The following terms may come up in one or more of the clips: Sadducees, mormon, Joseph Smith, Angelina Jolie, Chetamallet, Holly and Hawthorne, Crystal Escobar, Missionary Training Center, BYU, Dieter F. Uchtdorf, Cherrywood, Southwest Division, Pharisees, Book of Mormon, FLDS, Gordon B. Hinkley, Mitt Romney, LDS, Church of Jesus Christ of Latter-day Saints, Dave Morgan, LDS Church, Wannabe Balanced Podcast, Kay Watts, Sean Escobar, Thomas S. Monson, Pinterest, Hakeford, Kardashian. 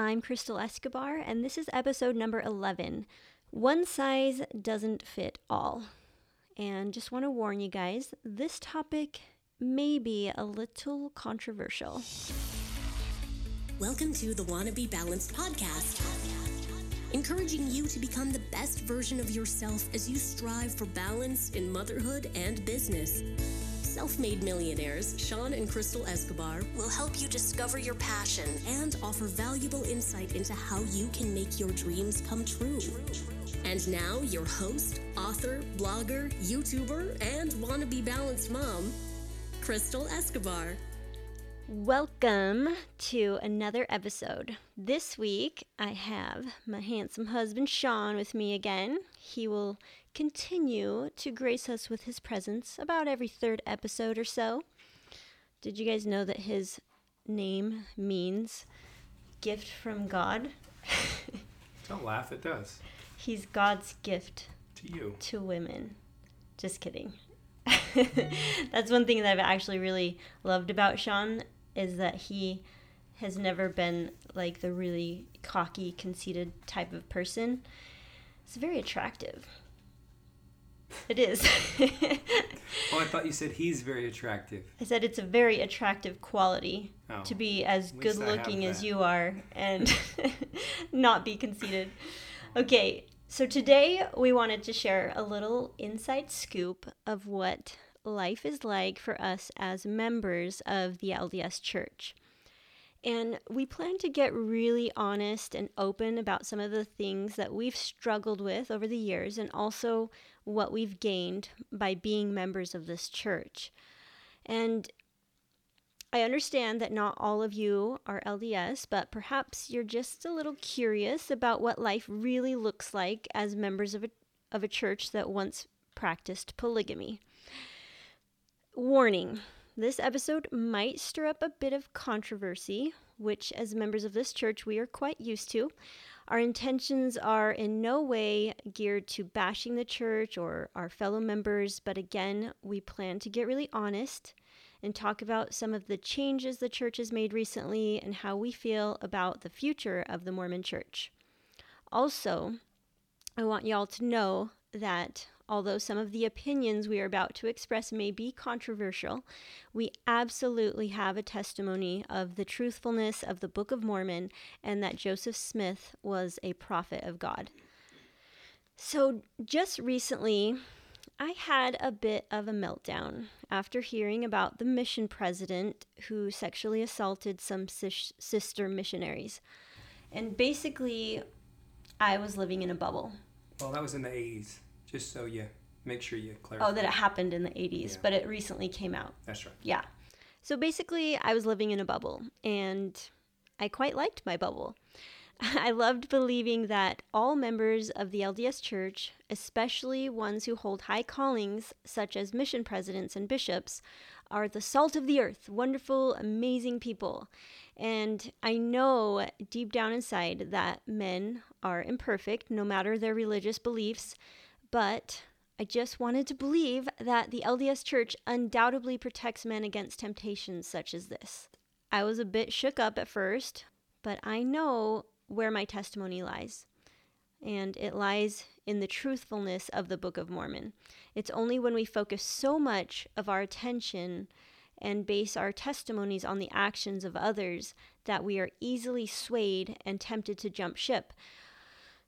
I'm Crystal Escobar, and this is episode number 11, One Size Doesn't Fit All. And just want to warn you guys, this topic may be a little controversial. Welcome to the Wannabe Balanced Podcast, encouraging you to become the best version of yourself as you strive for balance in motherhood and business. Self-made millionaires, Sean and Crystal Escobar will help you discover your passion and offer valuable insight into how you can make your dreams come true. And now your host, author, blogger, YouTuber, and wannabe balanced mom, Crystal Escobar. Welcome to another episode. This week, I have my handsome husband, Sean, with me again. He will continue to grace us with his presence about every third episode or so. Did you guys know that his name means gift from God? Don't laugh, it does. He's God's gift to you, to women. Just kidding. That's one thing that I've actually really loved about Sean, is that he has never been like the really cocky, conceited type of person. It's very attractive. It is. Oh, I thought you said he's very attractive. I said it's a very attractive quality to be as good looking as you are and not be conceited. Okay, so today we wanted to share a little inside scoop of what life is like for us as members of the LDS Church. And we plan to get really honest and open about some of the things that we've struggled with over the years, and also what we've gained by being members of this church. And I understand that not all of you are LDS, but perhaps you're just a little curious about what life really looks like as members of a church that once practiced polygamy. Warning. This episode might stir up a bit of controversy, which as members of this church, we are quite used to. Our intentions are in no way geared to bashing the church or our fellow members, but again, we plan to get really honest and talk about some of the changes the church has made recently and how we feel about the future of the Mormon church. Also, I want y'all to know that although some of the opinions we are about to express may be controversial, we absolutely have a testimony of the truthfulness of the Book of Mormon and that Joseph Smith was a prophet of God. So just recently, I had a bit of a meltdown after hearing about the mission president who sexually assaulted some sister missionaries. And basically, I was living in a bubble. Well, that was in the 80s. Just so you make sure you clarify. Oh, that it happened in the 80s, yeah. But it recently came out. That's right. Yeah. So basically, I was living in a bubble, and I quite liked my bubble. I loved believing that all members of the LDS Church, especially ones who hold high callings, such as mission presidents and bishops, are the salt of the earth, wonderful, amazing people. And I know deep down inside that men are imperfect, no matter their religious beliefs, but I just wanted to believe that the LDS Church undoubtedly protects men against temptations such as this. I was a bit shook up at first, but I know where my testimony lies. And it lies in the truthfulness of the Book of Mormon. It's only when we focus so much of our attention and base our testimonies on the actions of others that we are easily swayed and tempted to jump ship.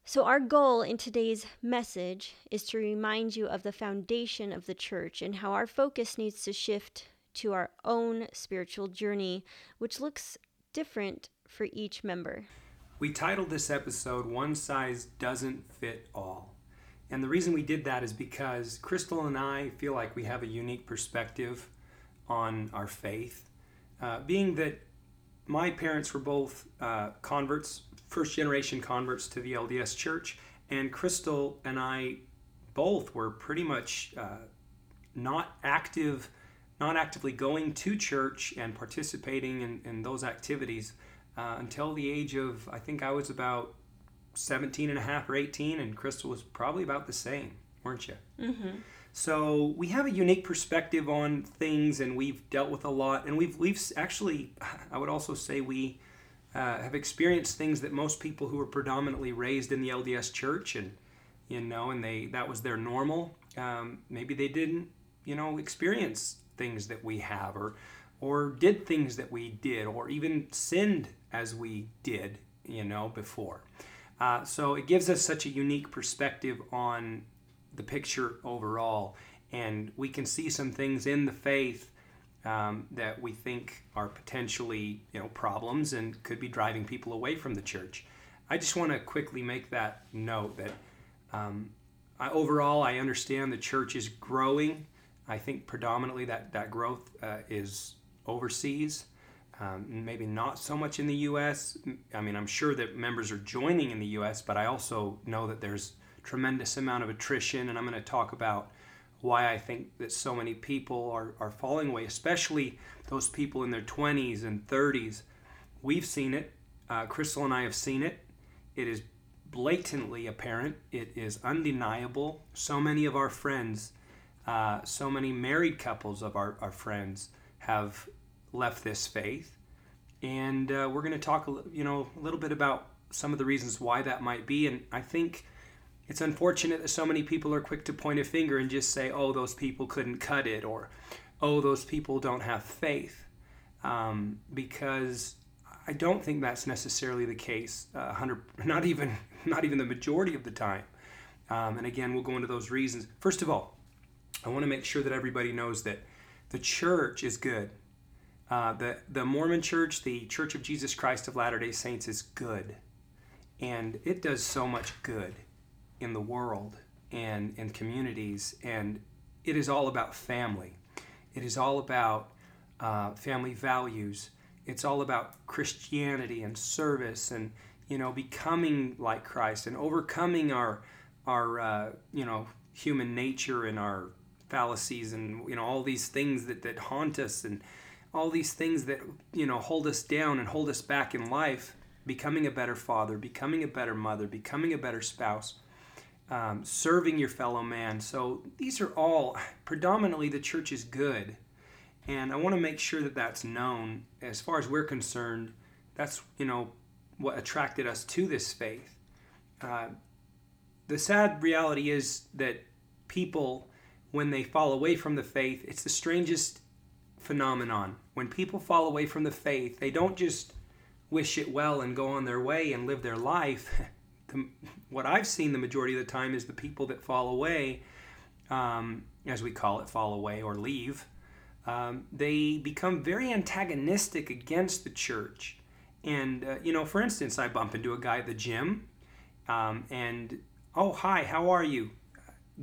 So our goal in today's message is to remind you of the foundation of the church and how our focus needs to shift to our own spiritual journey, which looks different for each member. We titled this episode, One Size Doesn't Fit All. And the reason we did that is because Crystal and I feel like we have a unique perspective on our faith. Being that my parents were both converts, first-generation converts to the LDS Church, and Crystal and I both were pretty much not actively going to church and participating in those activities until the age of, I think I was about 17 and a half or 18, and Crystal was probably about the same, weren't you? Mm-hmm. So we have a unique perspective on things, and we've dealt with a lot, and we've actually, I would also say we have experienced things that most people who were predominantly raised in the LDS Church and that was their normal. Maybe they didn't, experience things that we have, or did things that we did, or even sinned as we did, before. So it gives us such a unique perspective on the picture overall, and we can see some things in the faith that we think are potentially, problems and could be driving people away from the church. I just want to quickly make that note that overall I understand the church is growing. I think predominantly that growth is overseas, maybe not so much in the U.S. I mean, I'm sure that members are joining in the U.S., but I also know that there's tremendous amount of attrition, and I'm going to talk about why I think that so many people are falling away, especially those people in their 20s and 30s. We've seen it. Crystal and I have seen it. It is blatantly apparent. It is undeniable. So many of our friends, so many married couples of our friends have left this faith. And we're going to talk a little bit about some of the reasons why that might be. And I think it's unfortunate that so many people are quick to point a finger and just say, oh, those people couldn't cut it, or, oh, those people don't have faith, because I don't think that's necessarily the case, not even the majority of the time. And again, we'll go into those reasons. First of all, I want to make sure that everybody knows that the church is good. The Mormon Church, the Church of Jesus Christ of Latter-day Saints, is good, and it does so much good in the world and in communities, and it is all about family. It is all about family values. It's all about Christianity and service, and becoming like Christ and overcoming our human nature and our fallacies and all these things that haunt us and all these things that hold us down and hold us back in life. Becoming a better father, becoming a better mother, becoming a better spouse. Serving your fellow man. So these are all predominantly the church is good, and I want to make sure that that's known. As far as we're concerned, that's what attracted us to this faith. The sad reality is that people, when they fall away from the faith, it's the strangest phenomenon. When people fall away from the faith, they don't just wish it well and go on their way and live their life. What I've seen the majority of the time is the people that fall away, as we call it, fall away or leave, they become very antagonistic against the church. And, for instance, I bump into a guy at the gym, and, oh, hi, how are you?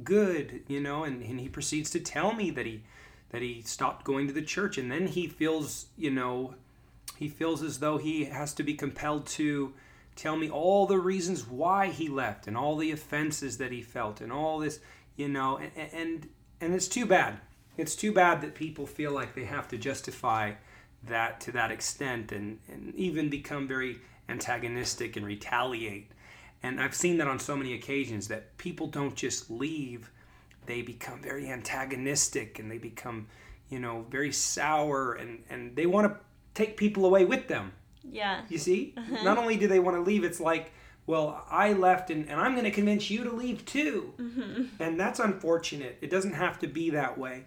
Good, and he proceeds to tell me that he stopped going to the church, and then he feels as though he has to be compelled to tell me all the reasons why he left and all the offenses that he felt and all this, and it's too bad. It's too bad that people feel like they have to justify that to that extent and even become very antagonistic and retaliate. And I've seen that on so many occasions that people don't just leave. They become very antagonistic and they become, very sour and they want to take people away with them. Yeah. You see? Uh-huh. Not only do they want to leave, it's like, well, I left and I'm going to convince you to leave too. Mm-hmm. And that's unfortunate. It doesn't have to be that way.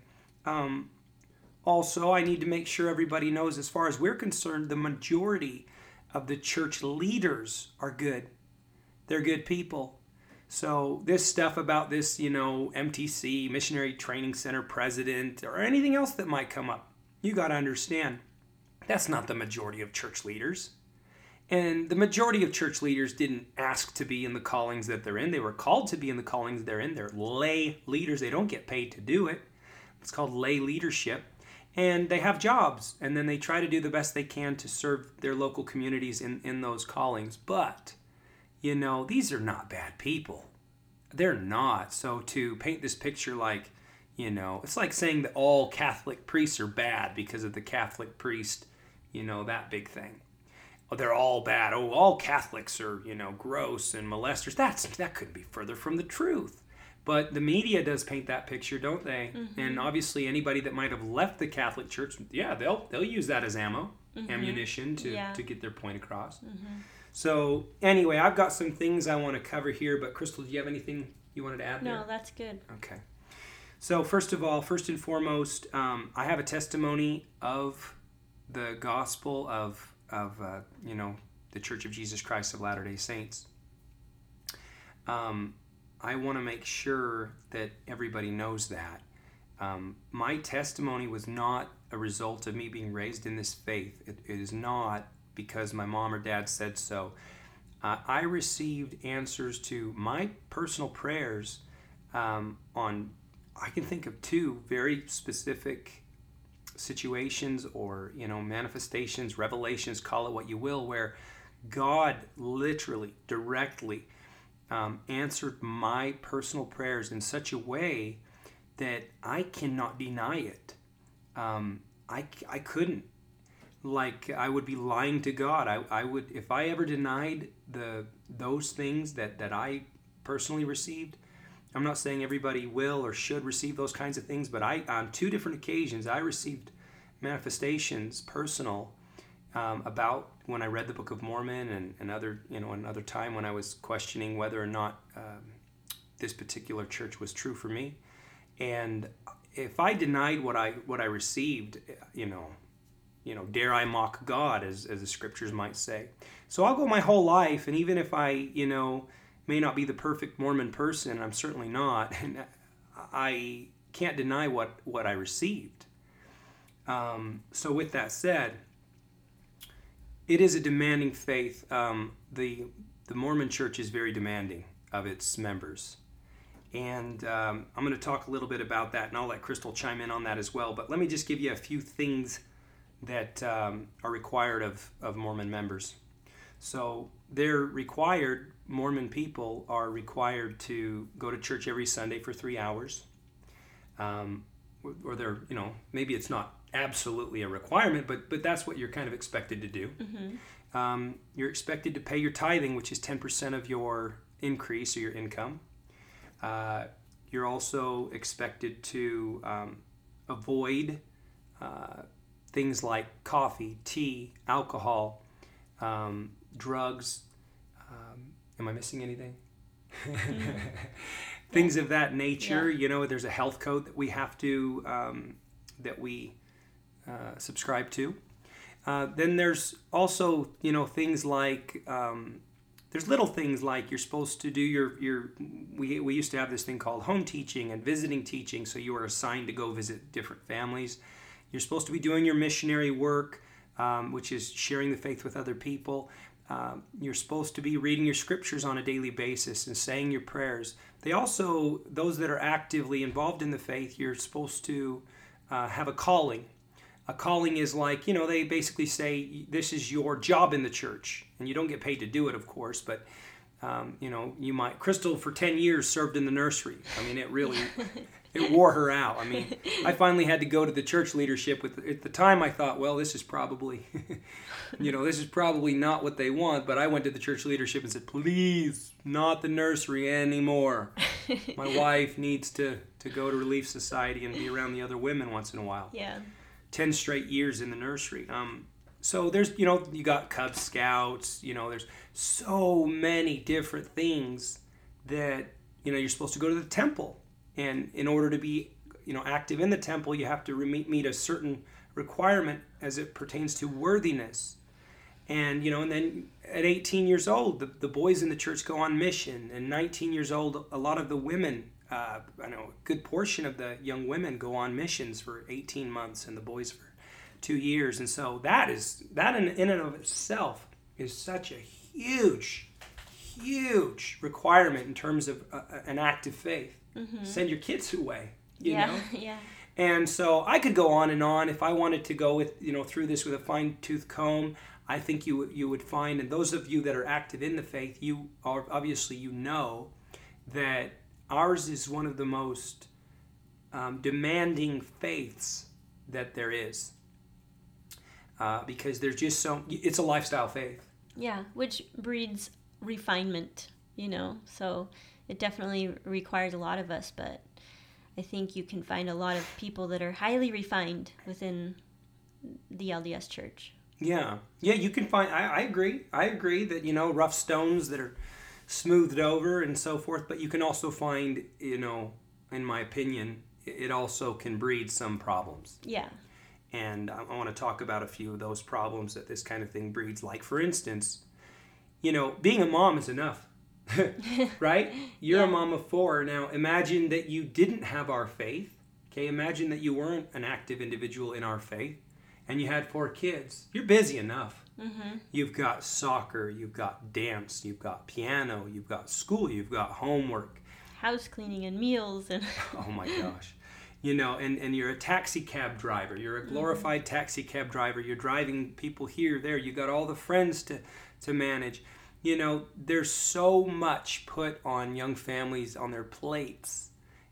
Also, I need to make sure everybody knows, as far as we're concerned, the majority of the church leaders are good. They're good people. So this stuff about this, MTC, Missionary Training Center president, or anything else that might come up, you got to understand, that's not the majority of church leaders. And the majority of church leaders didn't ask to be in the callings that they're in. They were called to be in the callings they're in. They're lay leaders. They don't get paid to do it. It's called lay leadership. And they have jobs. And then they try to do the best they can to serve their local communities in those callings. But, these are not bad people. They're not. So to paint this picture like, it's like saying that all Catholic priests are bad because of the Catholic priest, that big thing. Oh, they're all bad. Oh, all Catholics are, gross and molesters. That couldn't be further from the truth. But the media does paint that picture, don't they? Mm-hmm. And obviously anybody that might have left the Catholic Church, yeah, they'll use that as ammo. ammunition to get their point across. So anyway, I've got some things I want to cover here, but Crystal, do you have anything you wanted to add there? No, that's good. Okay. So first of all, first and foremost, I have a testimony of the gospel of the Church of Jesus Christ of Latter-day Saints. I want to make sure that everybody knows that. My testimony was not a result of me being raised in this faith. It is not because my mom or dad said so. I received answers to my personal prayers I can think of two very specific situations or, manifestations, revelations, call it what you will, where God literally, directly answered my personal prayers in such a way that I cannot deny it. I couldn't. Like, I would be lying to God. I would, if I ever denied those things that I personally received. I'm not saying everybody will or should receive those kinds of things, but I, on two different occasions, I received manifestations, personal, about when I read the Book of Mormon and another, another time when I was questioning whether or not this particular church was true for me. And if I denied what I received, dare I mock God, as the scriptures might say. So I'll go my whole life, and even if I, may not be the perfect Mormon person, I'm certainly not, and I can't deny what I received. So with that said, it is a demanding faith. The Mormon Church is very demanding of its members, and I'm going to talk a little bit about that, and I'll let Crystal chime in on that as well, but let me just give you a few things that are required of Mormon members. So Mormon people are required to go to church every Sunday for 3 hours, or they're, maybe it's not absolutely a requirement, but that's what you're kind of expected to do. Mm-hmm. You're expected to pay your tithing, which is 10% of your increase or your income. You're also expected to avoid things like coffee, tea, alcohol, drugs. Am I missing anything? Mm-hmm. Things of that nature. Yeah. There's a health code that we have to, that we subscribe to. Then there's also, things like, there's little things like you're supposed to do we used to have this thing called home teaching and visiting teaching. So you were assigned to go visit different families. You're supposed to be doing your missionary work, which is sharing the faith with other people. You're supposed to be reading your scriptures on a daily basis and saying your prayers. They also, those that are actively involved in the faith, you're supposed to have a calling. A calling is like, they basically say this is your job in the church. And you don't get paid to do it, of course, but, you might. Crystal, for 10 years, served in the nursery. I mean, it really, it wore her out. I mean, I finally had to go to the church leadership. At the time, I thought, well, this is probably... this is probably not what they want, but I went to the church leadership and said, please, not the nursery anymore. My wife needs to go to Relief Society and be around the other women once in a while. Yeah. 10 straight years in the nursery. So there's, you got Cub Scouts, there's so many different things that, you're supposed to go to the temple. And in order to be, active in the temple, you have to meet a certain requirement as it pertains to worthiness. And then at 18 years old, the boys in the church go on mission. And 19 years old, a lot of the women, I know a good portion of the young women go on missions for 18 months and the boys for 2 years. And so that in and of itself is such a huge, huge requirement in terms of an active faith. Mm-hmm. Send your kids away, Yeah. And so I could go on if I wanted to go with, through this with a fine-tooth comb. I think you would find, and those of you that are active in the faith, you are obviously that ours is one of the most demanding faiths that there is, because there's just it's a lifestyle faith. Yeah, which breeds refinement, so it definitely requires a lot of us, but I think you can find a lot of people that are highly refined within the LDS Church. Yeah, you can find, I agree that, you know, rough stones that are smoothed over and so forth, but you can also find, you know, in my opinion, it also can breed some problems. Yeah. And I want to talk about a few of those problems that this kind of thing breeds. Like, for instance, you know, being a mom is enough, right? You're a mom of four. Now, imagine that you didn't have our faith. Okay, imagine that you weren't an active individual in our faith and you had four kids. You're busy enough. Mm-hmm. You've got soccer, you've got dance, you've got piano, you've got school, you've got homework. House cleaning and meals. And oh my gosh. You know, and you're a taxi cab driver. You're a glorified taxi cab driver. You're driving people here, there. You got all the friends to manage. You know, there's so much put on young families on their plates.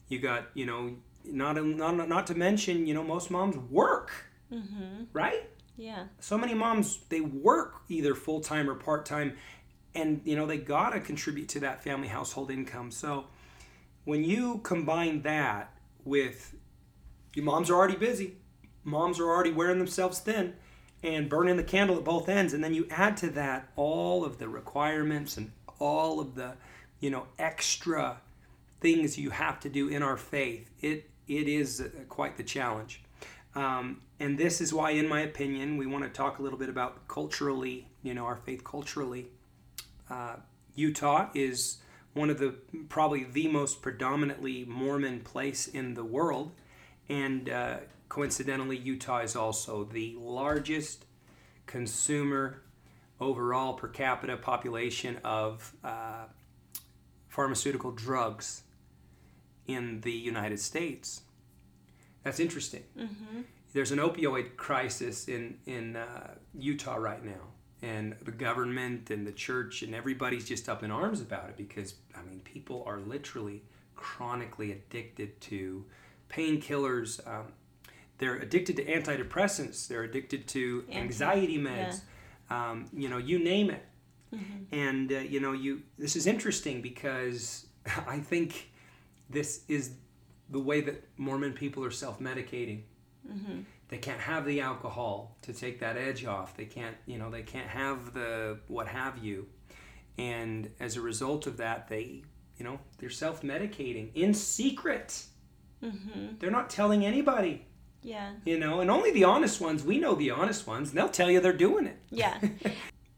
You got, you know, not to mention, you know, most moms work, right? Yeah. So many moms, they work either full-time or part-time, and, you know, they got to contribute to that family household income. So when you combine that with your moms are already busy, moms are already wearing themselves thin and burning the candle at both ends, and then you add to that all of the requirements and all of the, you know, extra things you have to do in our faith, it is quite the challenge. And this is why, in my opinion, we want to talk a little bit about culturally, you know, our faith culturally. Utah is one of the, probably the most predominantly Mormon place in the world. And coincidentally, Utah is also the largest consumer overall per capita population of pharmaceutical drugs in the United States. That's interesting. Mm-hmm. There's an opioid crisis in Utah right now, and the government and the church and everybody's just up in arms about it because, I mean, people are literally chronically addicted to painkillers. They're addicted to antidepressants. They're addicted to anxiety meds. Yeah. You know, you name it. Mm-hmm. And, you know, this is interesting because I think this is the way that Mormon people are self-medicating. Mm-hmm. They can't have the alcohol to take that edge off. They can't, you know, they can't have the what have you. And as a result of that, they, you know, they're self-medicating in secret. Mm-hmm. They're not telling anybody. Yeah. You know, and only the honest ones, we know the honest ones, and they'll tell you they're doing it. Yeah.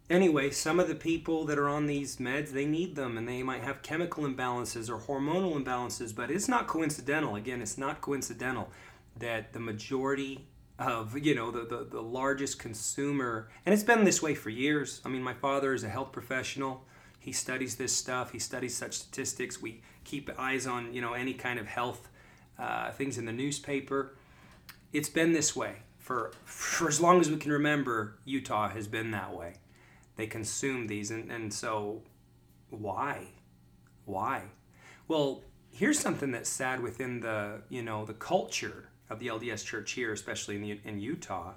Anyway, some of the people that are on these meds, they need them, and they might have chemical imbalances or hormonal imbalances, but it's not coincidental. Again, it's not coincidental that the majority of, you know, the largest consumer, and it's been this way for years. I mean, my father is a health professional. He studies this stuff. He studies such statistics. We keep eyes on, you know, any kind of health things in the newspaper. It's been this way for as long as we can remember. Utah has been that way. They consume these, and so why? Well, here's something that's sad within the, you know, the culture of the LDS Church here, especially in Utah.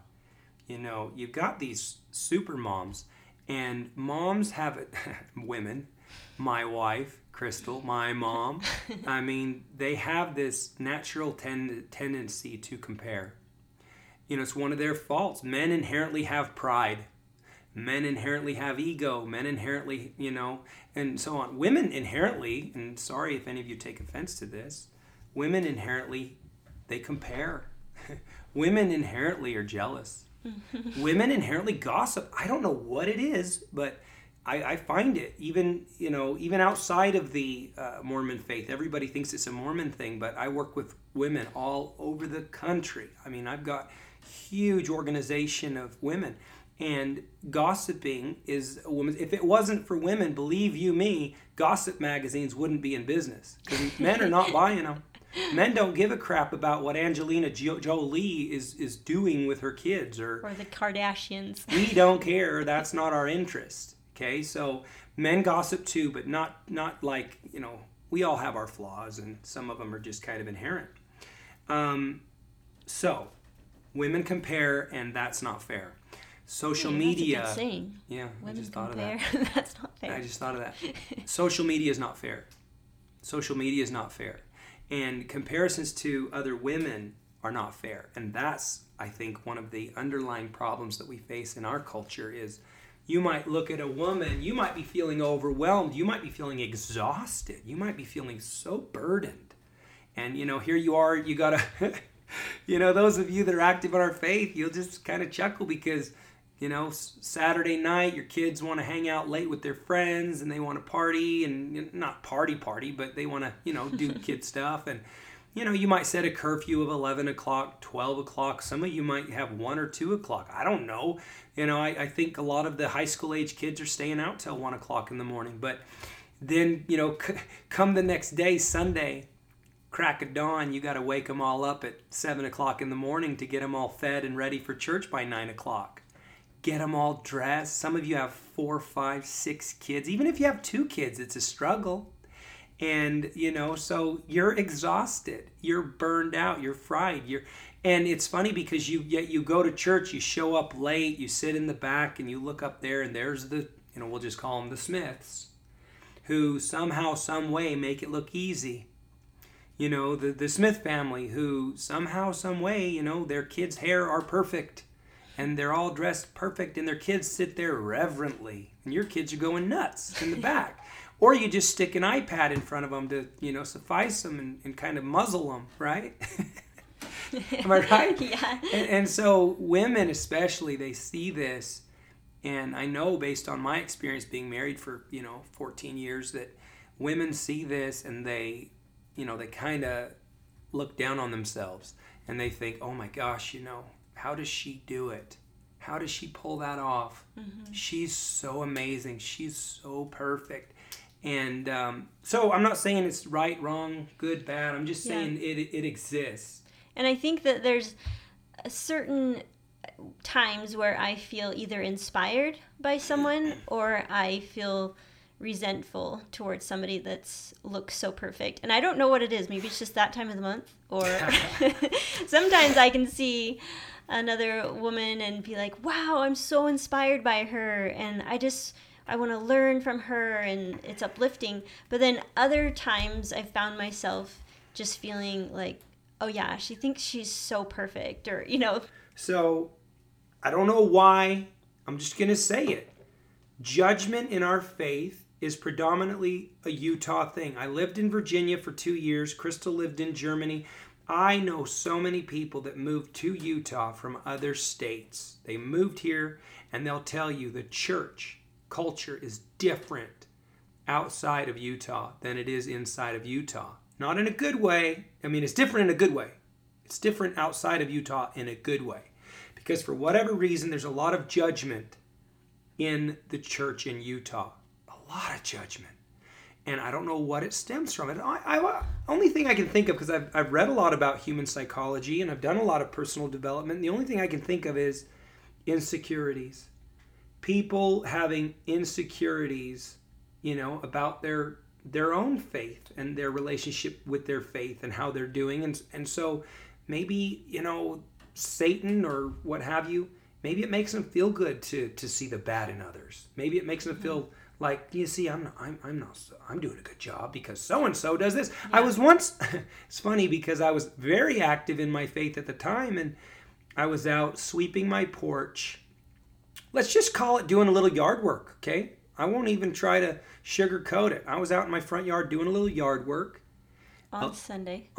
You know, you've got these super moms, and moms have it. Women, my wife Crystal, my mom. I mean, they have this natural tendency to compare. You know, it's one of their faults. Men inherently have pride. Men inherently have ego. Men inherently, you know, and so on. Women inherently, and sorry if any of you take offense to this, women inherently, they compare. Women inherently are jealous. Women inherently gossip. I don't know what it is, but I find it, even, you know, even outside of the Mormon faith, everybody thinks it's a Mormon thing, but I work with women all over the country. I mean, I've got huge organization of women. And gossiping is a woman's. If it wasn't for women, believe you me, gossip magazines wouldn't be in business. Because men are not buying them. Men don't give a crap about what Angelina Jolie is doing with her kids. Or the Kardashians. We don't care. That's not our interest. Okay? So men gossip too, but not like, you know, we all have our flaws, and some of them are just kind of inherent. So women compare, and that's not fair. Social media. That's a good saying. Yeah, women I just thought compare. Of that. That's not fair. I just thought of that. Social media is not fair. And comparisons to other women are not fair. And that's, I think, one of the underlying problems that we face in our culture is you might look at a woman, you might be feeling overwhelmed, you might be feeling exhausted, you might be feeling so burdened. And, you know, here you are, you gotta, you know, those of you that are active in our faith, you'll just kind of chuckle because, you know, Saturday night, your kids want to hang out late with their friends and they want to party and not party, but they want to, you know, do kid stuff. And, you know, you might set a curfew of 11 o'clock, 12 o'clock. Some of you might have 1 or 2 o'clock. I don't know. You know, I think a lot of the high school age kids are staying out till 1 o'clock in the morning. But then, you know, come the next day, Sunday, crack of dawn, you got to wake them all up at 7 o'clock in the morning to get them all fed and ready for church by 9 o'clock. Get them all dressed. Some of you have 4, 5, 6 kids. Even if you have 2 kids, it's a struggle. And, you know, so you're exhausted. You're burned out. You're fried. And it's funny because you go to church, you show up late, you sit in the back and you look up there and there's the, you know, we'll just call them the Smiths, who somehow, some way make it look easy. You know, the Smith family who somehow, some way, you know, their kids' hair are perfect. And they're all dressed perfect, and their kids sit there reverently. And your kids are going nuts in the back. Or you just stick an iPad in front of them to, you know, suffice them and kind of muzzle them, right? Am I right? Yeah. And so women especially, they see this. And I know based on my experience being married for, you know, 14 years that women see this and they, you know, they kind of look down on themselves. And they think, oh my gosh, you know, how does she do it? How does she pull that off? Mm-hmm. She's so amazing. She's so perfect. And so I'm not saying it's right, wrong, good, bad. I'm just saying it exists. And I think that there's certain times where I feel either inspired by someone or I feel resentful towards somebody that's looks so perfect. And I don't know what it is. Maybe it's just that time of the month. Or sometimes I can see another woman and be like, wow, I'm so inspired by her. And I want to learn from her and it's uplifting. But then other times I found myself just feeling like, oh yeah, she thinks she's so perfect or, you know. So I don't know why. I'm just going to say it. Judgment in our faith is predominantly a Utah thing. I lived in Virginia for 2 years. Crystal lived in Germany. I know so many people that moved to Utah from other states. They moved here and they'll tell you the church culture is different outside of Utah than it is inside of Utah. Not in a good way. I mean, it's different in a good way. It's different outside of Utah in a good way. Because for whatever reason, there's a lot of judgment in the church in Utah. A lot of judgment. And I don't know what it stems from. And I only thing I can think of, because I've read a lot about human psychology and I've done a lot of personal development, and the only thing I can think of is insecurities. People having insecurities, you know, about their own faith and their relationship with their faith and how they're doing. And so maybe, you know, Satan or what have you, maybe it makes them feel good to see the bad in others. Maybe it makes them feel like, you see, I'm doing a good job because so and so does this. Yeah. I was once, it's funny because I was very active in my faith at the time, and I was out sweeping my porch. Let's just call it doing a little yard work, okay? I won't even try to sugarcoat it. I was out in my front yard doing a little yard work on Sunday,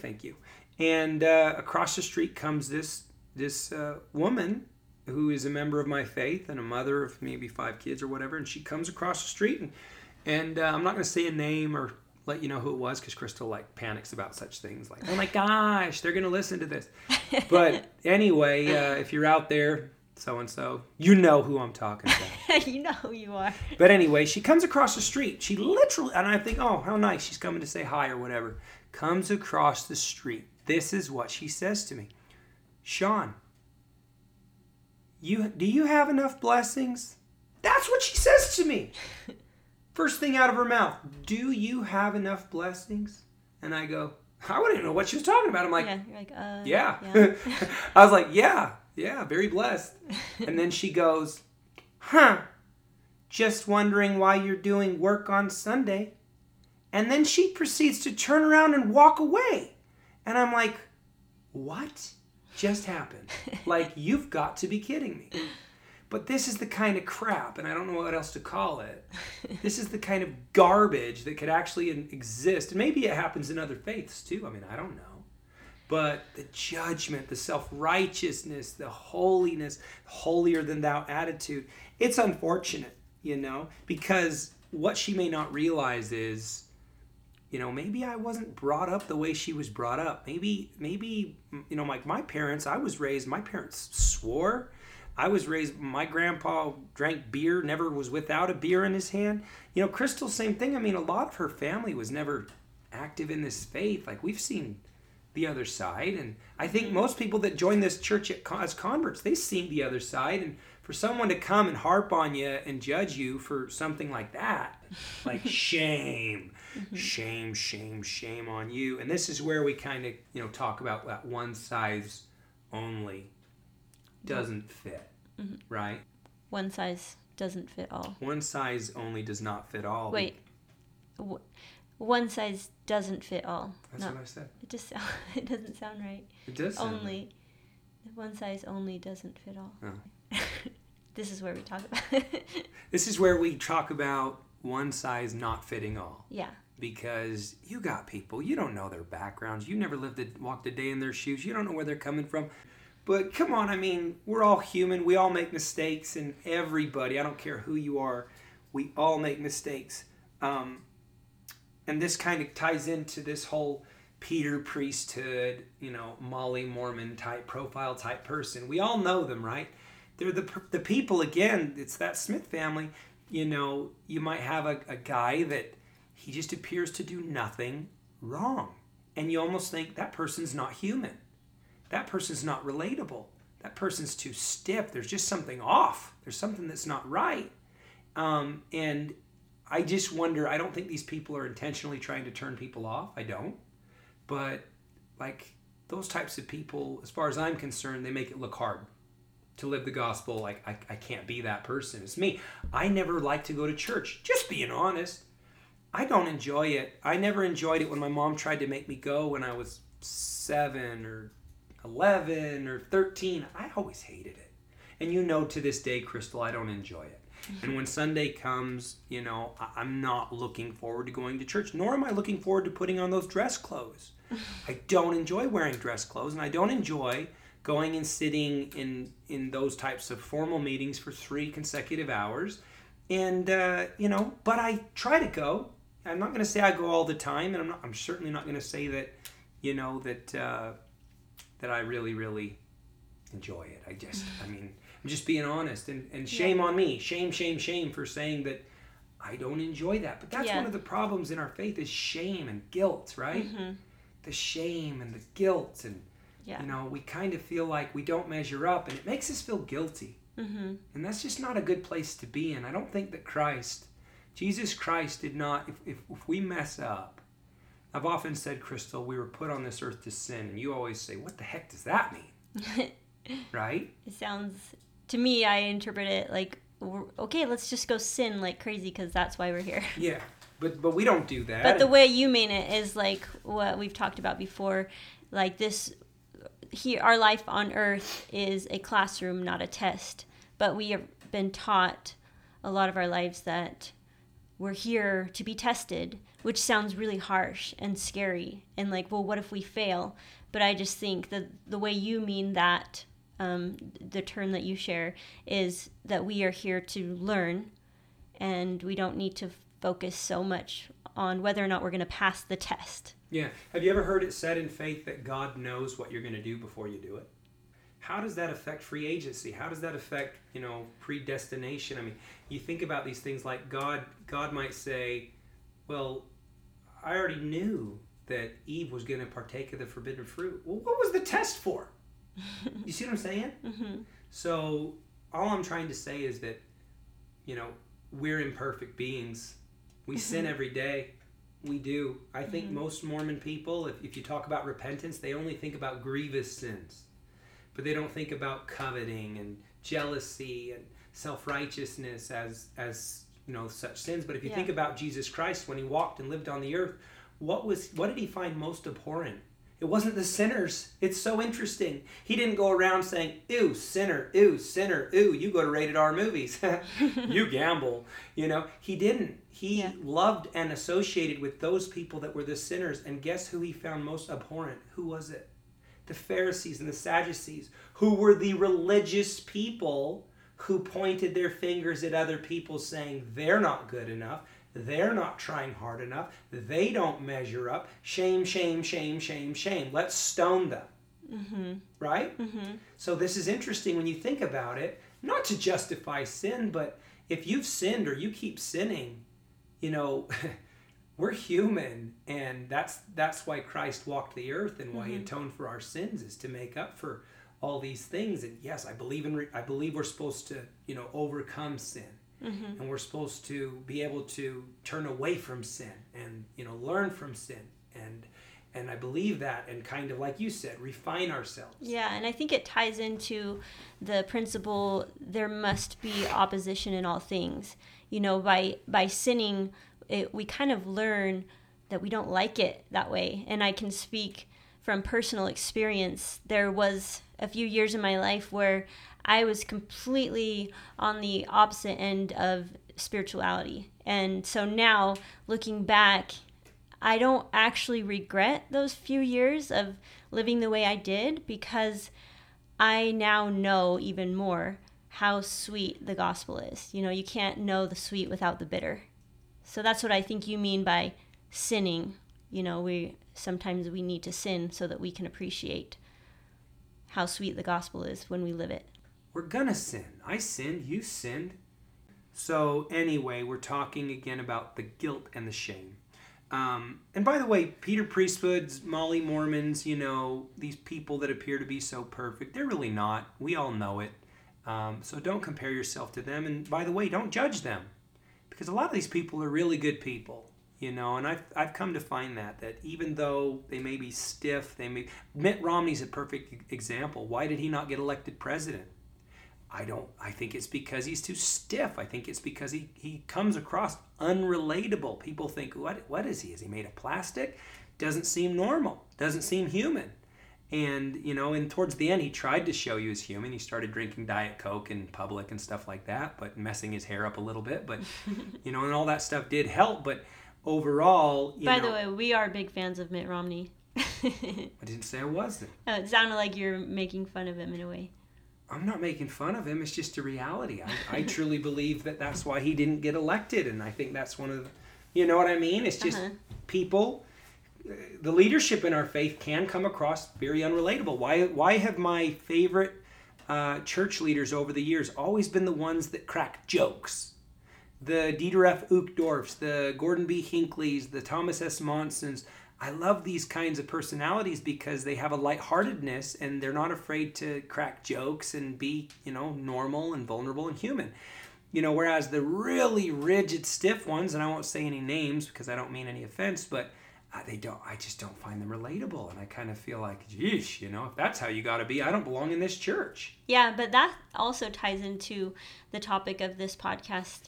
thank you. And across the street comes this woman who is a member of my faith and a mother of maybe 5 kids or whatever, and she comes across the street and I'm not going to say a name or let you know who it was because Crystal like panics about such things, like, oh my gosh, they're going to listen to this. But anyway, if you're out there, so-and-so, you know who I'm talking about. You know who you are. But anyway, she comes across the street. She literally, and I think, oh, how nice, she's coming to say hi or whatever. Comes across the street. This is what she says to me. Sean, do you have enough blessings? That's what she says to me. First thing out of her mouth, do you have enough blessings? And I go, I wouldn't know what she was talking about. I'm like, yeah. You're like, yeah. I was like, yeah, very blessed. And then she goes, just wondering why you're doing work on Sunday. And then she proceeds to turn around and walk away. And I'm like, what just happened? Like, you've got to be kidding me. But this is the kind of crap, and I don't know what else to call it. This is the kind of garbage that could actually exist. And maybe it happens in other faiths too. I mean, I don't know. But the judgment, the self-righteousness, the holiness, holier-than-thou attitude, it's unfortunate, you know, because what she may not realize is, you know, maybe I wasn't brought up the way she was brought up. Maybe, you know, like my parents, I was raised, my parents swore. I was raised, my grandpa drank beer, never was without a beer in his hand. You know, Crystal, same thing. I mean, a lot of her family was never active in this faith. Like, we've seen the other side, and I think most people that join this church as converts, they see the other side, and for someone to come and harp on you and judge you for something like that, like shame on you. And this is where we kind of, you know, talk about that one size only doesn't fit, right? One size doesn't fit all. One size only does not fit all. Wait. One size doesn't fit all. That's what I said. It doesn't sound right. It does sound only. Right. One size only doesn't fit all. Oh. This is where we talk about it. This is where we talk about one size not fitting all. Yeah. Because you got people, you don't know their backgrounds. You never walked a day in their shoes. You don't know where they're coming from. But come on, I mean, we're all human. We all make mistakes, and everybody, I don't care who you are, we all make mistakes. And this kind of ties into this whole Peter priesthood, you know, Molly Mormon type, profile type person. We all know them, right? They're the people, again, it's that Smith family. You know, you might have a guy that he just appears to do nothing wrong. And you almost think that person's not human. That person's not relatable. That person's too stiff. There's just something off. There's something that's not right. And I just wonder, I don't think these people are intentionally trying to turn people off. I don't. But, like, those types of people, as far as I'm concerned, they make it look hard to live the gospel. Like, I can't be that person. It's me. I never like to go to church. Just being honest. I don't enjoy it. I never enjoyed it when my mom tried to make me go when I was 7 or 11 or 13. I always hated it. And you know, to this day, Crystal, I don't enjoy it. And when Sunday comes, you know, I'm not looking forward to going to church, nor am I looking forward to putting on those dress clothes. I don't enjoy wearing dress clothes, and I don't enjoy going and sitting in those types of formal meetings for 3 consecutive hours. And, you know, but I try to go. I'm not going to say I go all the time, and I'm certainly not going to say that, you know, that I really, really enjoy it. I'm just being honest, and shame on me. Shame for saying that I don't enjoy that. But that's one of the problems in our faith is shame and guilt, right? Mm-hmm. The shame and the guilt, and you know, we kind of feel like we don't measure up, and it makes us feel guilty. Mm-hmm. And that's just not a good place to be in. I don't think that Jesus Christ did not, if we mess up, I've often said, Crystal, we were put on this earth to sin, and you always say, what the heck does that mean? Right? It sounds... To me, I interpret it like, okay, let's just go sin like crazy because that's why we're here. Yeah, but we don't do that. But the way you mean it is like what we've talked about before, like this, here, our life on earth is a classroom, not a test. But we have been taught a lot of our lives that we're here to be tested, which sounds really harsh and scary. And like, well, what if we fail? But I just think that the way you mean that, the term that you share is that we are here to learn, and we don't need to focus so much on whether or not we're going to pass the test. Yeah. Have you ever heard it said in faith that God knows what you're going to do before you do it? How does that affect free agency? How does that affect, you know, predestination? I mean, you think about these things like God might say, well, I already knew that Eve was going to partake of the forbidden fruit. Well, what was the test for? You see what I'm saying? Mm-hmm. So all I'm trying to say is that, you know, we're imperfect beings. We sin every day. We do. I think most Mormon people, if you talk about repentance, they only think about grievous sins. But they don't think about coveting and jealousy and self-righteousness as you know, such sins. But if you think about Jesus Christ when he walked and lived on the earth, what did he find most abhorrent? It wasn't the sinners. It's so interesting. He didn't go around saying, ew, sinner, ew, sinner, ew, you go to rated R movies. You gamble. You know, he didn't. He loved and associated with those people that were the sinners. And guess who he found most abhorrent? Who was it? The Pharisees and the Sadducees, who were the religious people who pointed their fingers at other people saying they're not good enough. They're not trying hard enough. They don't measure up. Shame, shame, shame, shame, shame. Let's stone them. Mm-hmm. Right? Mm-hmm. So this is interesting when you think about it. Not to justify sin, but if you've sinned or you keep sinning, you know, we're human. And that's why Christ walked the earth and why he atoned for our sins, is to make up for all these things. And yes, I believe we're supposed to, you know, overcome sin. Mm-hmm. And we're supposed to be able to turn away from sin and, you know, learn from sin. And I believe that, and kind of like you said, refine ourselves. Yeah, and I think it ties into the principle, there must be opposition in all things. You know, by sinning, we kind of learn that we don't like it that way. And I can speak from personal experience. There was a few years in my life where I was completely on the opposite end of spirituality. And so now, looking back, I don't actually regret those few years of living the way I did, because I now know even more how sweet the gospel is. You know, you can't know the sweet without the bitter. So that's what I think you mean by sinning. You know, sometimes we need to sin so that we can appreciate how sweet the gospel is when we live it. We're gonna sin. I sinned, you sinned. So anyway, we're talking again about the guilt and the shame. And by the way, Peter Priesthoods, Molly Mormons, you know, these people that appear to be so perfect, they're really not. We all know it. So don't compare yourself to them. And by the way, don't judge them, because a lot of these people are really good people. You know, and I've come to find that even though they may be stiff, Mitt Romney's a perfect example. Why did he not get elected president? I think it's because he's too stiff. I think it's because he comes across unrelatable. People think, what is he? Is he made of plastic? Doesn't seem normal. Doesn't seem human. And, you know, and towards the end, he tried to show you as human. He started drinking Diet Coke in public and stuff like that, but messing his hair up a little bit. But, you know, and all that stuff did help, but overall, By the way, we are big fans of Mitt Romney. I didn't say I wasn't. Oh, it sounded like you're making fun of him in a way. I'm not making fun of him. It's just a reality. I truly believe that's why he didn't get elected, and I think that's one of the... You know what I mean? It's just people... The leadership in our faith can come across very unrelatable. Why have my favorite church leaders over the years always been the ones that crack jokes? The Dieter F. Uchtdorfs, the Gordon B. Hinkleys, the Thomas S. Monsons. I love these kinds of personalities because they have a lightheartedness and they're not afraid to crack jokes and be, you know, normal and vulnerable and human. You know, whereas the really rigid, stiff ones, and I won't say any names because I don't mean any offense, but I just don't find them relatable. And I kind of feel like, geez, you know, if that's how you got to be, I don't belong in this church. Yeah, but that also ties into the topic of this podcast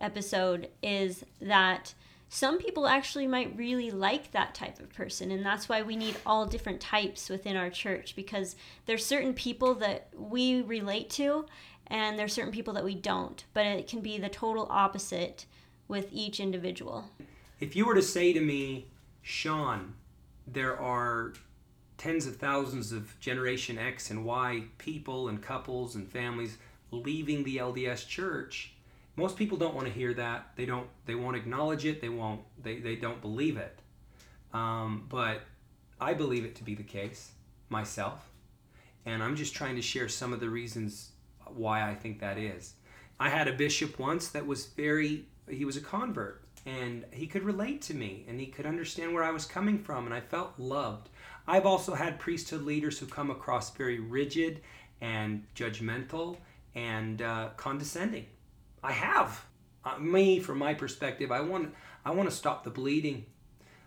episode, is that some people actually might really like that type of person, and that's why we need all different types within our church, because there's certain people that we relate to and there's certain people that we don't, but it can be the total opposite with each individual. If you were to say to me, Sean, there are tens of thousands of Generation X and Y people and couples and families leaving the LDS church, most people don't want to hear that. They won't acknowledge it. They don't believe it. But I believe it to be the case myself. And I'm just trying to share some of the reasons why I think that is. I had a bishop once that was he was a convert, and he could relate to me and he could understand where I was coming from, and I felt loved. I've also had priesthood leaders who come across very rigid and judgmental and condescending. I have. From my perspective, I want to stop the bleeding.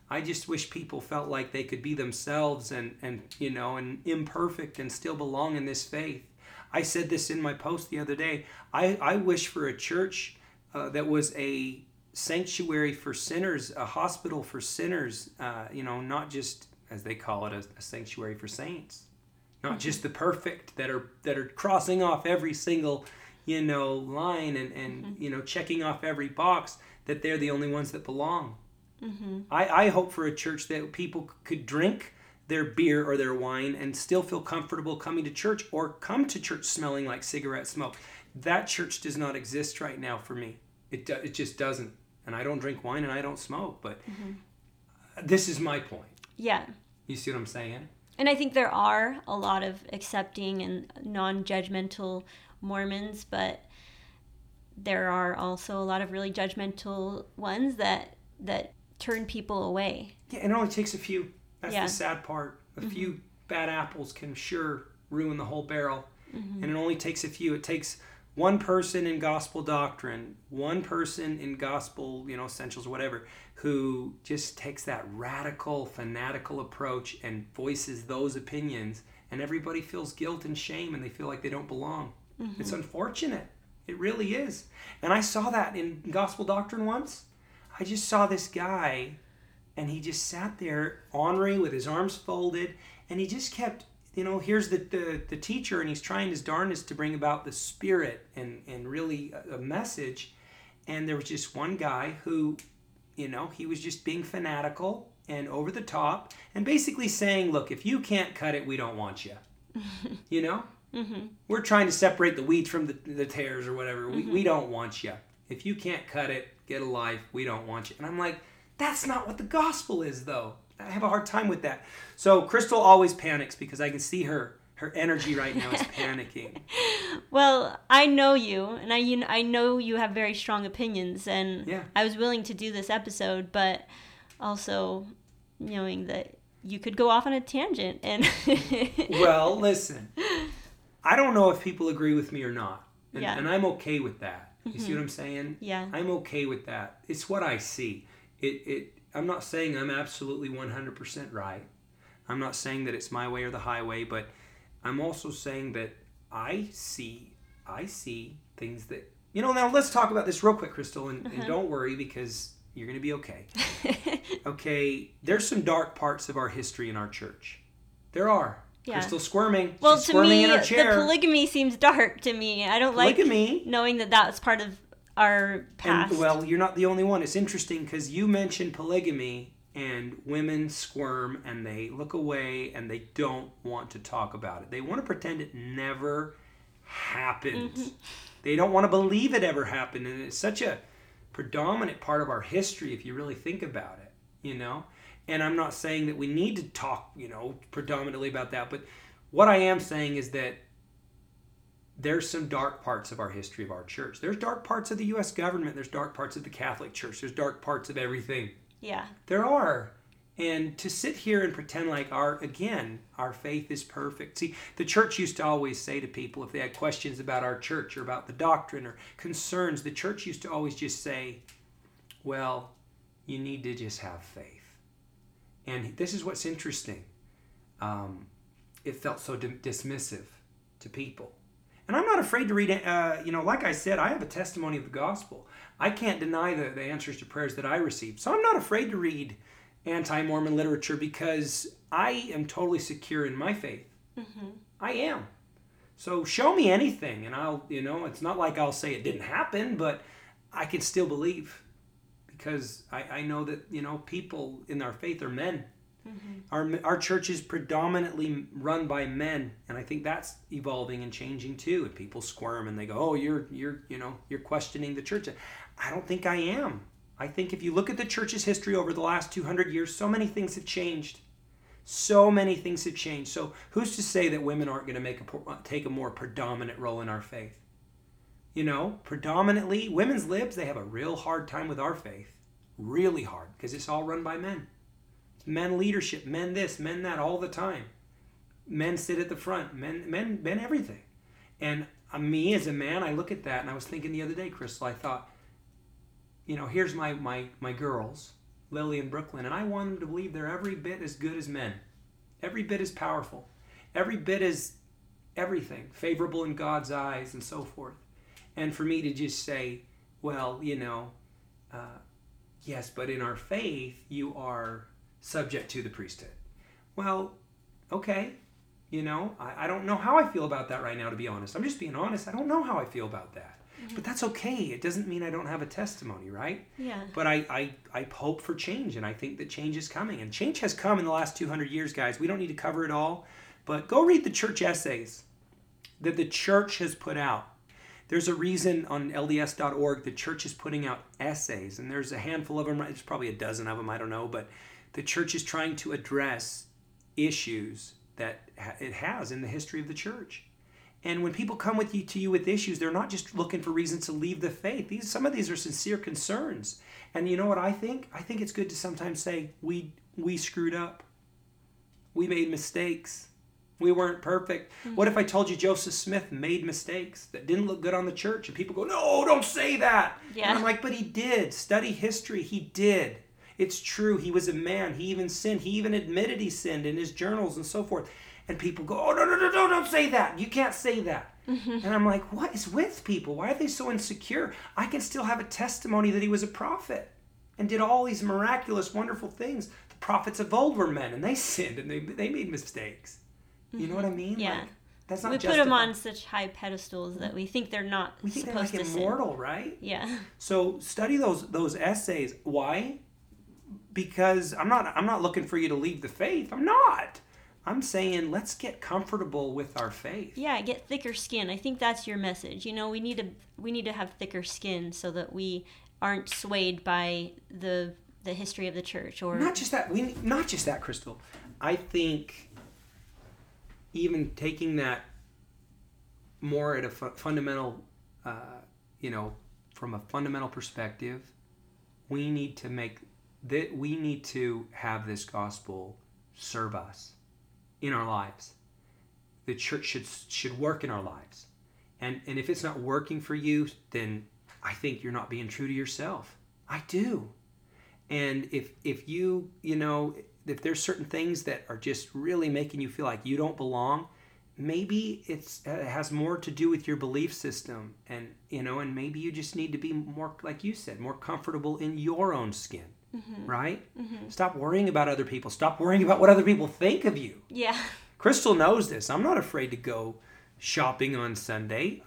I just wish people felt like they could be themselves and you know, and imperfect and still belong in this faith. I said this in my post the other day. I wish for a church that was a sanctuary for sinners, a hospital for sinners, you know, not just as they call it, a sanctuary for saints, not just the perfect that are crossing off every single, line and checking off every box that they're the only ones that belong. Mm-hmm. I hope for a church that people could drink their beer or their wine and still feel comfortable coming to church, or come to church smelling like cigarette smoke. That church does not exist right now for me. It just doesn't. And I don't drink wine and I don't smoke, but this is my point. Yeah. You see what I'm saying? And I think there are a lot of accepting and non-judgmental Mormons, but there are also a lot of really judgmental ones that turn people away. Yeah, and it only takes a few. That's the sad part. A few bad apples can sure ruin the whole barrel. Mm-hmm. And it only takes a few. It takes one person in gospel doctrine, one person in gospel, essentials, whatever, who just takes that radical, fanatical approach and voices those opinions, and everybody feels guilt and shame, and they feel like they don't belong. Mm-hmm. It's unfortunate. It really is. And I saw that in gospel doctrine once. I just saw this guy, and he just sat there honoring with his arms folded, and he just kept... here's the teacher, and he's trying his darndest to bring about the spirit and really a message. And there was just one guy who, he was just being fanatical and over the top and basically saying, look, if you can't cut it, we don't want you. Mm-hmm. We're trying to separate the weeds from the tares or whatever. Mm-hmm. We don't want you. If you can't cut it, get a life. We don't want you. And I'm like, that's not what the gospel is, though. I have a hard time with that. So Crystal always panics because I can see her energy right now is panicking. Well, I know you, and I know you have very strong opinions, and I was willing to do this episode, but also knowing that you could go off on a tangent. And well, listen, I don't know if people agree with me or not, and I'm okay with that. You see what I'm saying? Yeah. I'm okay with that. It's what I see. I'm not saying I'm absolutely 100% right. I'm not saying that it's my way or the highway, but I'm also saying that I see things that... now let's talk about this real quick, Crystal, and don't worry because you're going to be okay. Okay, there's some dark parts of our history in our church. There are. Yeah. Crystal's squirming. Well, she's squirming in her chair. The polygamy seems dark to me. I don't like knowing that that's part of... our past. And, well, you're not the only one. It's interesting because you mentioned polygamy, and women squirm and they look away and they don't want to talk about it. They want to pretend it never happened. Mm-hmm. They don't want to believe it ever happened, and it's such a predominant part of our history if you really think about it, And I'm not saying that we need to talk, predominantly about that, but what I am saying is that there's some dark parts of our history of our church. There's dark parts of the U.S. government. There's dark parts of the Catholic Church. There's dark parts of everything. Yeah. There are. And to sit here and pretend like our faith is perfect. See, the church used to always say to people if they had questions about our church or about the doctrine or concerns, the church used to always just say, well, you need to just have faith. And this is what's interesting. It felt so dismissive to people. And I'm not afraid to read it. Like I said, I have a testimony of the gospel. I can't deny the answers to prayers that I received. So I'm not afraid to read anti-Mormon literature because I am totally secure in my faith. Mm-hmm. I am. So show me anything and I'll, it's not like I'll say it didn't happen, but I can still believe because I know that, people in our faith are men. Mm-hmm. Our church is predominantly run by men, and I think that's evolving and changing too. And people squirm and they go, "Oh, you're questioning the church." I don't think I am. I think if you look at the church's history over the last 200 years, so many things have changed. So many things have changed. So who's to say that women aren't going to take a more predominant role in our faith? Predominantly women's libs, they have a real hard time with our faith, really hard, because it's all run by men. Men leadership, men this, men that all the time. Men sit at the front, men everything. And me as a man, I look at that and I was thinking the other day, Crystal, I thought, here's my girls, Lily and Brooklyn, and I want them to believe they're every bit as good as men, every bit as powerful, every bit as everything, favorable in God's eyes and so forth. And for me to just say, well, yes, but in our faith, you are... subject to the priesthood. well, okay, you know, I don't know how I feel about that right now, to be honest. I'm just being honest. I don't know how I feel about that. Mm-hmm. But that's okay. It doesn't mean I don't have a testimony, right? Yeah. But I hope for change, and I think that change is coming. And change has come in the last 200 years, guys. We don't need to cover it all. But go read the church essays that the church has put out. There's a reason on LDS.org the church is putting out essays, and there's a handful of them. There's probably a dozen of them, I don't know, but the church is trying to address issues that it has in the history of the church. And when people come to you with issues, they're not just looking for reasons to leave the faith. Some of these are sincere concerns. And you know what I think? I think it's good to sometimes say, we screwed up. We made mistakes. We weren't perfect. Mm-hmm. What if I told you Joseph Smith made mistakes that didn't look good on the church? And people go, no, don't say that. Yeah. And I'm like, but he did. Study history. He did. It's true. He was a man. He even sinned. He even admitted he sinned in his journals and so forth. And people go, oh, no, don't say that. You can't say that. Mm-hmm. And I'm like, what is with people? Why are they so insecure? I can still have a testimony that he was a prophet and did all these miraculous, wonderful things. The prophets of old were men, and they sinned, and they made mistakes. Mm-hmm. You know what I mean? Yeah. Like, that's not justified. We put them on such high pedestals that we think they're not supposed to sin. We think they're like immortal, right? Yeah. So study those essays. Why? Because I'm not looking for you to leave the faith. I'm not. I'm saying let's get comfortable with our faith. Yeah, get thicker skin. I think that's your message. You know, we need to have thicker skin so that we aren't swayed by the history of the church or not just that, Crystal. I think even taking that more at a fundamental, from a fundamental perspective, we need to have this gospel serve us in our lives. The church should work in our lives. And if it's not working for you, then I think you're not being true to yourself. I do. And if you, if there's certain things that are just really making you feel like you don't belong, maybe it has more to do with your belief system. And maybe you just need to be more, like you said, more comfortable in your own skin. Mm-hmm. Right? Mm-hmm. Stop worrying about other people. Stop worrying about what other people think of you. Yeah. Crystal knows this. I'm not afraid to go shopping on Sunday.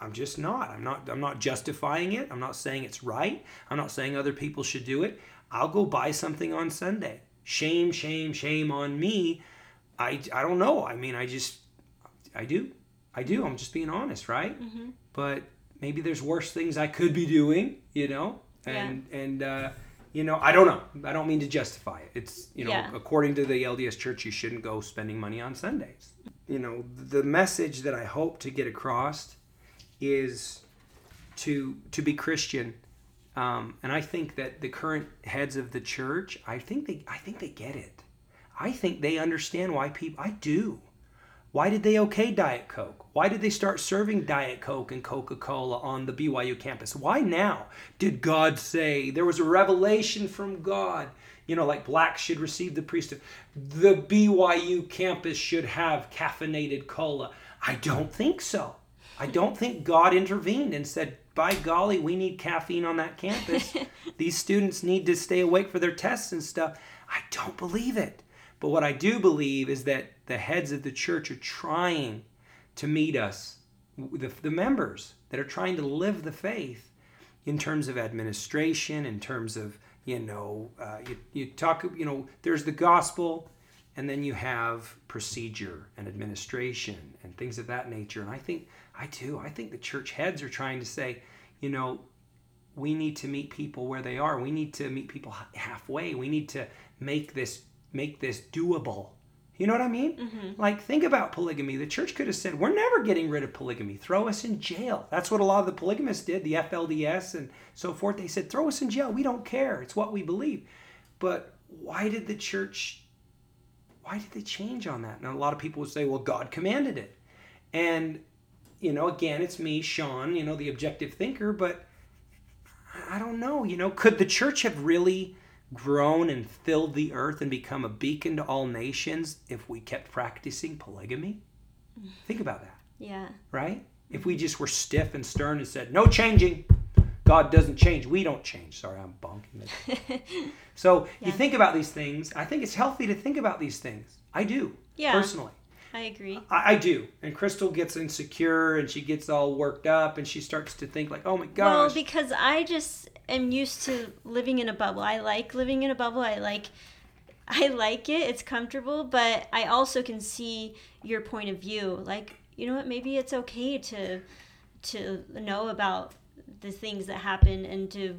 I'm just not. I'm not justifying it. I'm not saying it's right. I'm not saying other people should do it. I'll go buy something on Sunday. Shame, shame, shame on me. I don't know. I mean, I do. I'm just being honest, right? Mm-hmm. But maybe there's worse things I could be doing, I don't know. I don't mean to justify it. It's, according to the LDS Church, you shouldn't go spending money on Sundays. The message that I hope to get across is to be Christian. And I think that the current heads of the church, I think they get it. I think they understand why people, I do. Why did they okay Diet Coke? Why did they start serving Diet Coke and Coca-Cola on the BYU campus? Why now? Did God say there was a revelation from God? Like blacks should receive the priesthood. The BYU campus should have caffeinated cola. I don't think so. I don't think God intervened and said, by golly, we need caffeine on that campus. These students need to stay awake for their tests and stuff. I don't believe it. But what I do believe is that the heads of the church are trying to meet us, the members that are trying to live the faith in terms of administration, in terms of, you talk, there's the gospel, and then you have procedure and administration and things of that nature. And I think the church heads are trying to say, we need to meet people where they are. We need to meet people halfway. We need to make this doable. You know what I mean? Mm-hmm. Like, think about polygamy. The church could have said, we're never getting rid of polygamy. Throw us in jail. That's what a lot of the polygamists did, the FLDS and so forth. They said, throw us in jail. We don't care. It's what we believe. But why did they change on that? And a lot of people would say, well, God commanded it. And, again, it's me, Sean, the objective thinker, but I don't know. Could the church have really grown and filled the earth and become a beacon to all nations if we kept practicing polygamy? Think about that. Yeah. Right? If we just were stiff and stern and said, no changing, God doesn't change. We don't change. Sorry, I'm bonking it. So you think about these things. I think it's healthy to think about these things. I do, personally. I agree. I do. And Crystal gets insecure and she gets all worked up and she starts to think like, oh my gosh. Well, because I just am used to living in a bubble. I like living in a bubble. I like it. It's comfortable. But I also can see your point of view. Like, you know what? Maybe it's okay to know about the things that happen and to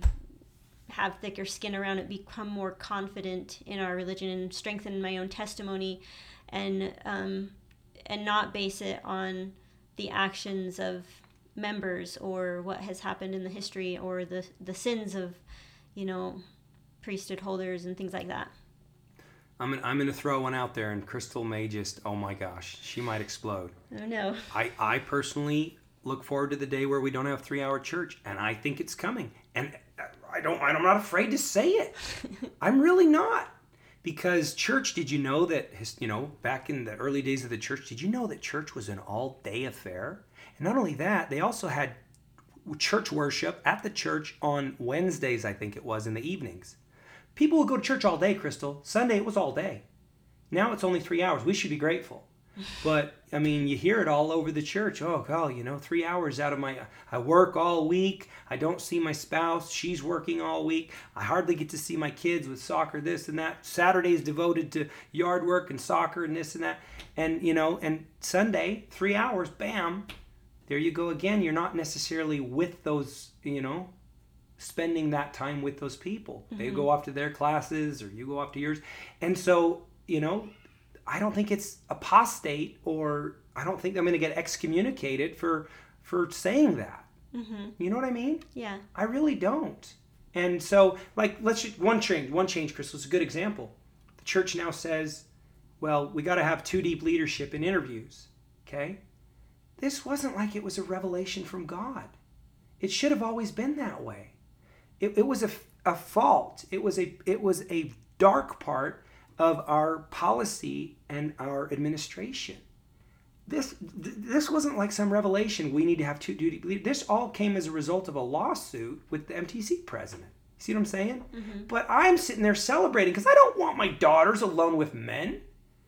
have thicker skin around it, become more confident in our religion and strengthen my own testimony and not base it on the actions of members or what has happened in the history or the sins of, you know, priesthood holders and things like that. I'm going to throw one out there, and Crystal may just, oh my gosh, she might explode. Oh no. I personally look forward to the day where we don't have 3-hour church, and I think it's coming. And I'm not afraid to say it. I'm really not. Because church, did you know that, you know, back in the early days of the church, did you know that church was an all-day affair? And not only that, they also had church worship at the church on Wednesdays, I think it was, in the evenings. People would go to church all day, Crystal. Sunday, it was all day. Now it's only 3 hours. We should be grateful. But, I mean, you hear it all over the church. Oh, God, you know, 3 hours out of my... I work all week. I don't see my spouse. She's working all week. I hardly get to see my kids with soccer, this and that. Saturday's devoted to yard work and soccer and this and that. And, you know, and Sunday, 3 hours, bam, there you go again. You're not necessarily with those, you know, spending that time with those people. Mm-hmm. They go off to their classes or you go off to yours. And so, you know... I don't think it's apostate, or I don't think I'm going to get excommunicated for saying that. Mm-hmm. You know what I mean? Yeah. I really don't. And so, like, let's just, one change, Crystal, is a good example. The church now says, well, we got to have two deep leadership in interviews. Okay? This wasn't like it was a revelation from God. It should have always been that way. It was a fault. It was a dark part of our policy and our administration. This wasn't like some revelation. We need to have two duty. This all came as a result of a lawsuit with the MTC president. See what I'm saying? Mm-hmm. But I'm sitting there celebrating because I don't want my daughters alone with men.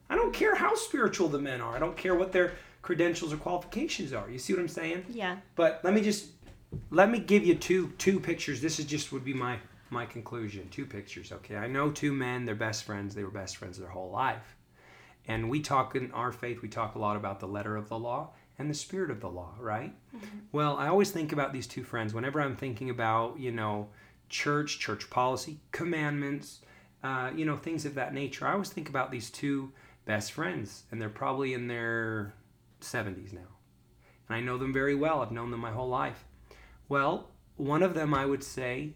I don't care how spiritual the men are. I don't care what their credentials or qualifications are. You see what I'm saying? Yeah. But let me give you two pictures. This is just would be my conclusion, two pictures, okay? I know two men, they're best friends. They were best friends their whole life. And we talk in our faith, we talk a lot about the letter of the law and the spirit of the law, right? Mm-hmm. Well, I always think about these two friends whenever I'm thinking about, you know, church policy, commandments, you know, things of that nature. I always think about these two best friends, and they're probably in their 70s now. And I know them very well. I've known them my whole life. Well, one of them, I would say,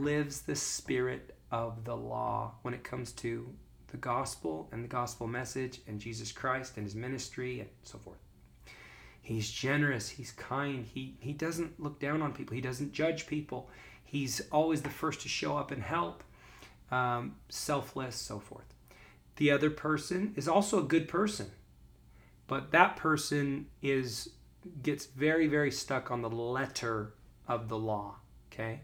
lives the spirit of the law when it comes to the gospel and the gospel message and Jesus Christ and his ministry and so forth. He's generous. He's kind. He doesn't look down on people. He doesn't judge people. He's always the first to show up and help, selfless, so forth. The other person is also a good person, but that person gets very, very stuck on the letter of the law, okay?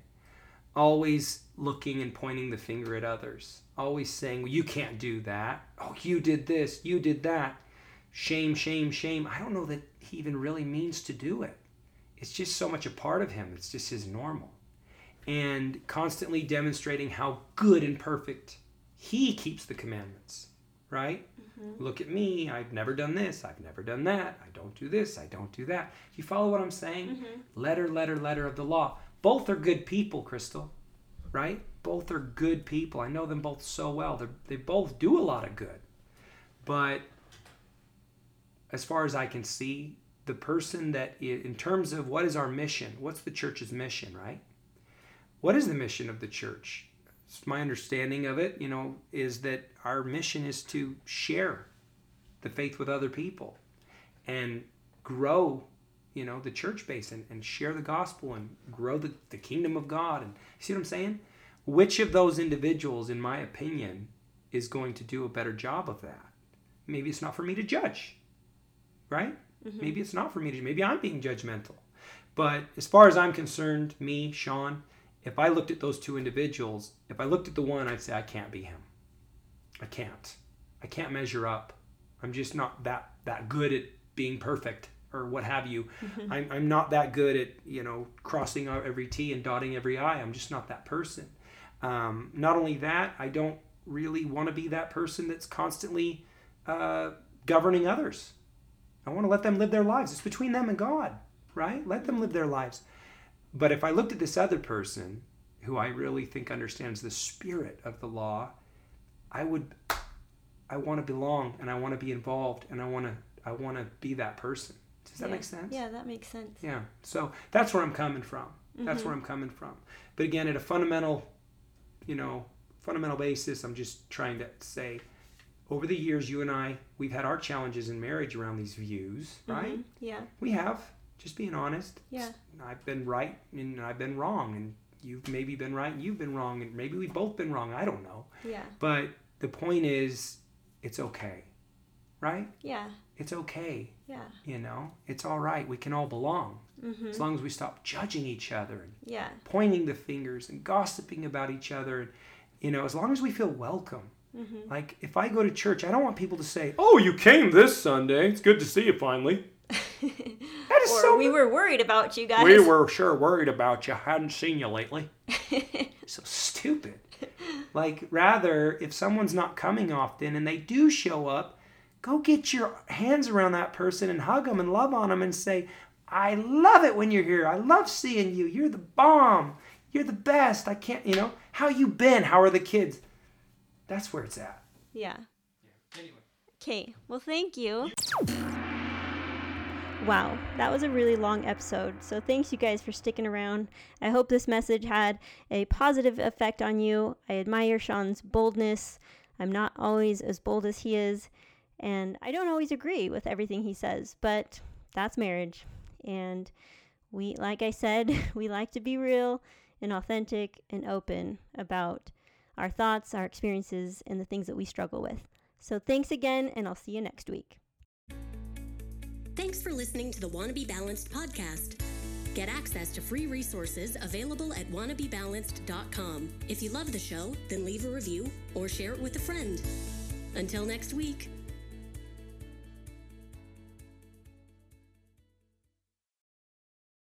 Always looking and pointing the finger at others. Always saying, well, you can't do that. Oh, you did this. You did that. Shame, shame, shame. I don't know that he even really means to do it. It's just so much a part of him. It's just his normal. And constantly demonstrating how good and perfect he keeps the commandments, right? Mm-hmm. Look at me. I've never done this. I've never done that. I don't do this. I don't do that. You follow what I'm saying? Mm-hmm. Letter of the law. Both are good people, Crystal, right? Both are good people. I know them both so well. They both do a lot of good. But as far as I can see, the person that, in terms of what is our mission, what's the church's mission, right? What is the mission of the church? It's my understanding of it, you know, is that our mission is to share the faith with other people and grow, you know, the church base and share the gospel and grow the kingdom of God. And see what I'm saying? Which of those individuals, in my opinion, is going to do a better job of that? Maybe it's not for me to judge, right? Mm-hmm. Maybe I'm being judgmental. But as far as I'm concerned, me, Sean, if I looked at those two individuals, if I looked at the one, I'd say, I can't be him. I can't. I can't measure up. I'm just not that good at being perfect or what have you. Mm-hmm. I'm not that good at, crossing out every T and dotting every I. I'm just not that person. Not only that, I don't really want to be that person that's constantly governing others. I want to let them live their lives. It's between them and God, right? Let them live their lives. But if I looked at this other person who I really think understands the spirit of the law, I want to belong, and I want to be involved, and I want to be that person. Does that make sense? Yeah, that makes sense. Yeah. So that's where I'm coming from. Mm-hmm. That's where I'm coming from. But again, at a fundamental basis, I'm just trying to say, over the years, you and I, we've had our challenges in marriage around these views, right? Mm-hmm. Yeah. We have. Just being honest. Yeah. I've been right and I've been wrong, and you've maybe been right and you've been wrong, and maybe we've both been wrong. I don't know. Yeah. But the point is, it's okay, right? Yeah. It's okay. Yeah. It's all right. We can all belong, mm-hmm. as long as we stop judging each other and pointing the fingers and gossiping about each other. And, as long as we feel welcome. Mm-hmm. Like, if I go to church, I don't want people to say, "Oh, you came this Sunday. It's good to see you finally." That is we were worried about you guys. We were sure worried about you. I hadn't seen you lately. So stupid. Like, rather, if someone's not coming often and they do show up, go get your hands around that person and hug them and love on them and say, "I love it when you're here. I love seeing you. You're the bomb. You're the best. I can't, how you been? How are the kids?" That's where it's at. Yeah. Anyway. Okay. Well, thank you. Wow, that was a really long episode. So thanks you guys for sticking around. I hope this message had a positive effect on you. I admire Sean's boldness. I'm not always as bold as he is, and I don't always agree with everything he says, but that's marriage. And we, like I said, we like to be real and authentic and open about our thoughts, our experiences, and the things that we struggle with. So thanks again, and I'll see you next week. Thanks for listening to the Wannabe Balanced podcast. Get access to free resources available at wannabebalanced.com. If you love the show, then leave a review or share it with a friend. Until next week.